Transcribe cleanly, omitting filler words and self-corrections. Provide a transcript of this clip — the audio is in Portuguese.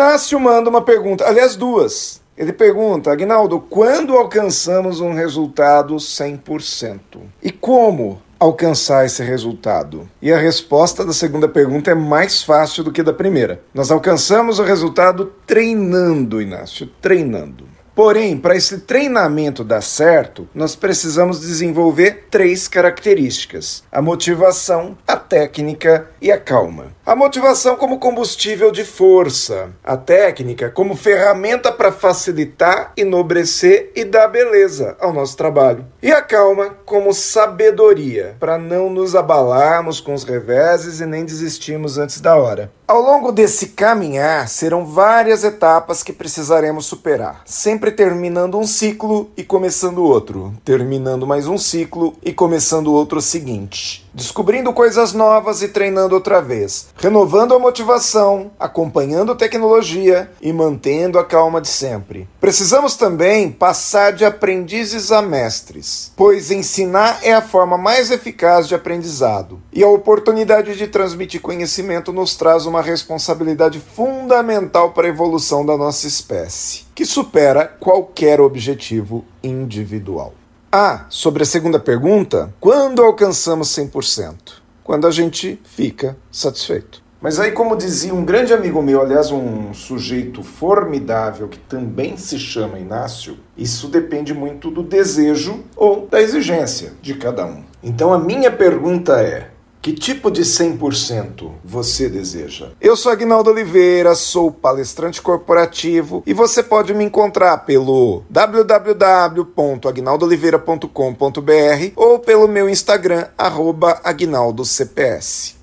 Inácio manda uma pergunta, aliás, duas. Ele pergunta, Agnaldo, quando alcançamos um resultado 100%? E como alcançar esse resultado? E a resposta da segunda pergunta é mais fácil do que da primeira. Nós alcançamos o resultado treinando, Inácio, treinando. Porém, para esse treinamento dar certo, nós precisamos desenvolver três características: a motivação, a técnica e a calma. A motivação como combustível de força, a técnica como ferramenta para facilitar, enobrecer e dar beleza ao nosso trabalho. E a calma como sabedoria, para não nos abalarmos com os reveses e nem desistirmos antes da hora. Ao longo desse caminhar, serão várias etapas que precisaremos superar, sempre terminando um ciclo e começando outro, terminando mais um ciclo e começando outro seguinte, descobrindo coisas novas e treinando outra vez, renovando a motivação, acompanhando a tecnologia e mantendo a calma de sempre. Precisamos também passar de aprendizes a mestres, pois ensinar é a forma mais eficaz de aprendizado, e a oportunidade de transmitir conhecimento nos traz uma responsabilidade fundamental para a evolução da nossa espécie, que supera qualquer objetivo individual. Ah, sobre a segunda pergunta, quando alcançamos 100%? Quando a gente fica satisfeito. Mas aí, como dizia um grande amigo meu, aliás, um sujeito formidável que também se chama Inácio, isso depende muito do desejo ou da exigência de cada um. Então a minha pergunta é: que tipo de 100% você deseja? Eu sou Agnaldo Oliveira, sou palestrante corporativo e você pode me encontrar pelo www.agnaldooliveira.com.br ou pelo meu Instagram, @AgnaldoCPS.